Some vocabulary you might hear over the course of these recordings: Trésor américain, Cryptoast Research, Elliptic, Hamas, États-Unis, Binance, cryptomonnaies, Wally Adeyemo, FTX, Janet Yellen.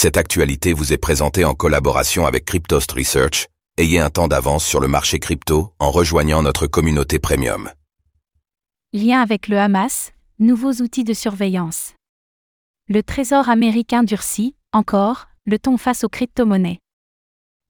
Cette actualité vous est présentée en collaboration avec Cryptoast Research. Ayez un temps d'avance sur le marché crypto en rejoignant notre communauté premium. Lien avec le Hamas, nouveaux outils de surveillance. Le Trésor américain durcit, encore, le ton face aux crypto-monnaies.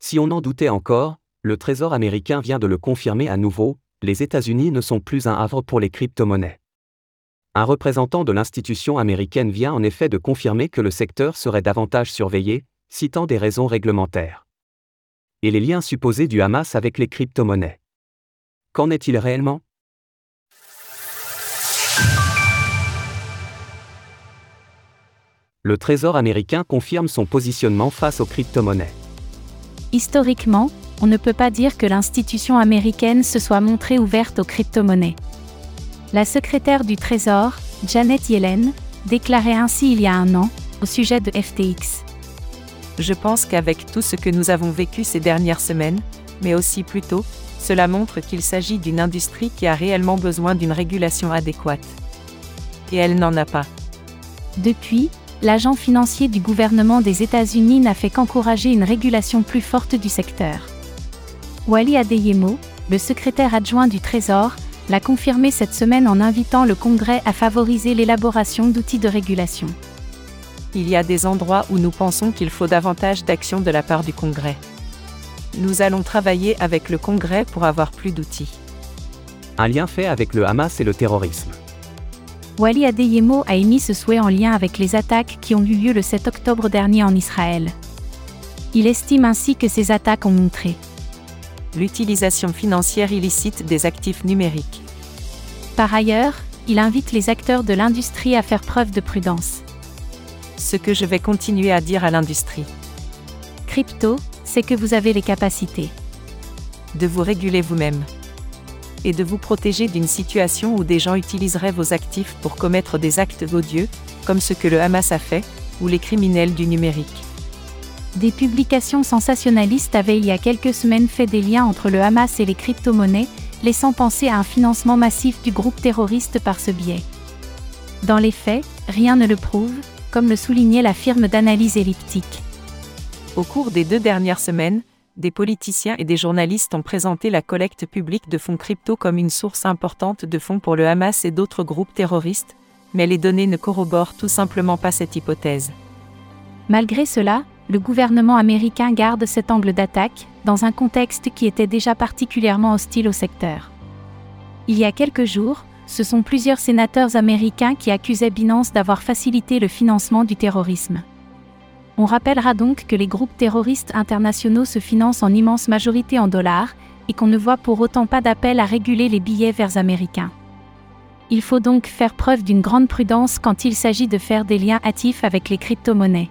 Si on en doutait encore, le Trésor américain vient de le confirmer à nouveau, les États-Unis ne sont plus un havre pour les crypto-monnaies. Un représentant de l'institution américaine vient en effet de confirmer que le secteur serait davantage surveillé, citant des raisons réglementaires. Et les liens supposés du Hamas avec les crypto-monnaies. Qu'en est-il réellement ? Le Trésor américain confirme son positionnement face aux crypto-monnaies. Historiquement, on ne peut pas dire que l'institution américaine se soit montrée ouverte aux crypto-monnaies. La secrétaire du Trésor, Janet Yellen, déclarait ainsi il y a un an, au sujet de FTX. Je pense qu'avec tout ce que nous avons vécu ces dernières semaines, mais aussi plus tôt, cela montre qu'il s'agit d'une industrie qui a réellement besoin d'une régulation adéquate. Et elle n'en a pas. Depuis, l'agent financier du gouvernement des États-Unis n'a fait qu'encourager une régulation plus forte du secteur. Wally Adeyemo, le secrétaire adjoint du Trésor, l'a confirmé cette semaine en invitant le Congrès à favoriser l'élaboration d'outils de régulation. Il y a des endroits où nous pensons qu'il faut davantage d'action de la part du Congrès. Nous allons travailler avec le Congrès pour avoir plus d'outils. Un lien fait avec le Hamas et le terrorisme. Wally Adeyemo a émis ce souhait en lien avec les attaques qui ont eu lieu le 7 octobre dernier en Israël. Il estime ainsi que ces attaques ont montré l'utilisation financière illicite des actifs numériques. Par ailleurs, il invite les acteurs de l'industrie à faire preuve de prudence. Ce que je vais continuer à dire à l'industrie. Crypto, c'est que vous avez les capacités de vous réguler vous-même et de vous protéger d'une situation où des gens utiliseraient vos actifs pour commettre des actes odieux, comme ce que le Hamas a fait, ou les criminels du numérique. Des publications sensationnalistes avaient il y a quelques semaines fait des liens entre le Hamas et les crypto-monnaies, laissant penser à un financement massif du groupe terroriste par ce biais. Dans les faits, rien ne le prouve, comme le soulignait la firme d'analyse Elliptic. Au cours des 2 dernières semaines, des politiciens et des journalistes ont présenté la collecte publique de fonds crypto comme une source importante de fonds pour le Hamas et d'autres groupes terroristes, mais les données ne corroborent tout simplement pas cette hypothèse. Malgré cela, le gouvernement américain garde cet angle d'attaque, dans un contexte qui était déjà particulièrement hostile au secteur. Il y a quelques jours, ce sont plusieurs sénateurs américains qui accusaient Binance d'avoir facilité le financement du terrorisme. On rappellera donc que les groupes terroristes internationaux se financent en immense majorité en dollars, et qu'on ne voit pour autant pas d'appel à réguler les billets verts américains. Il faut donc faire preuve d'une grande prudence quand il s'agit de faire des liens hâtifs avec les crypto-monnaies.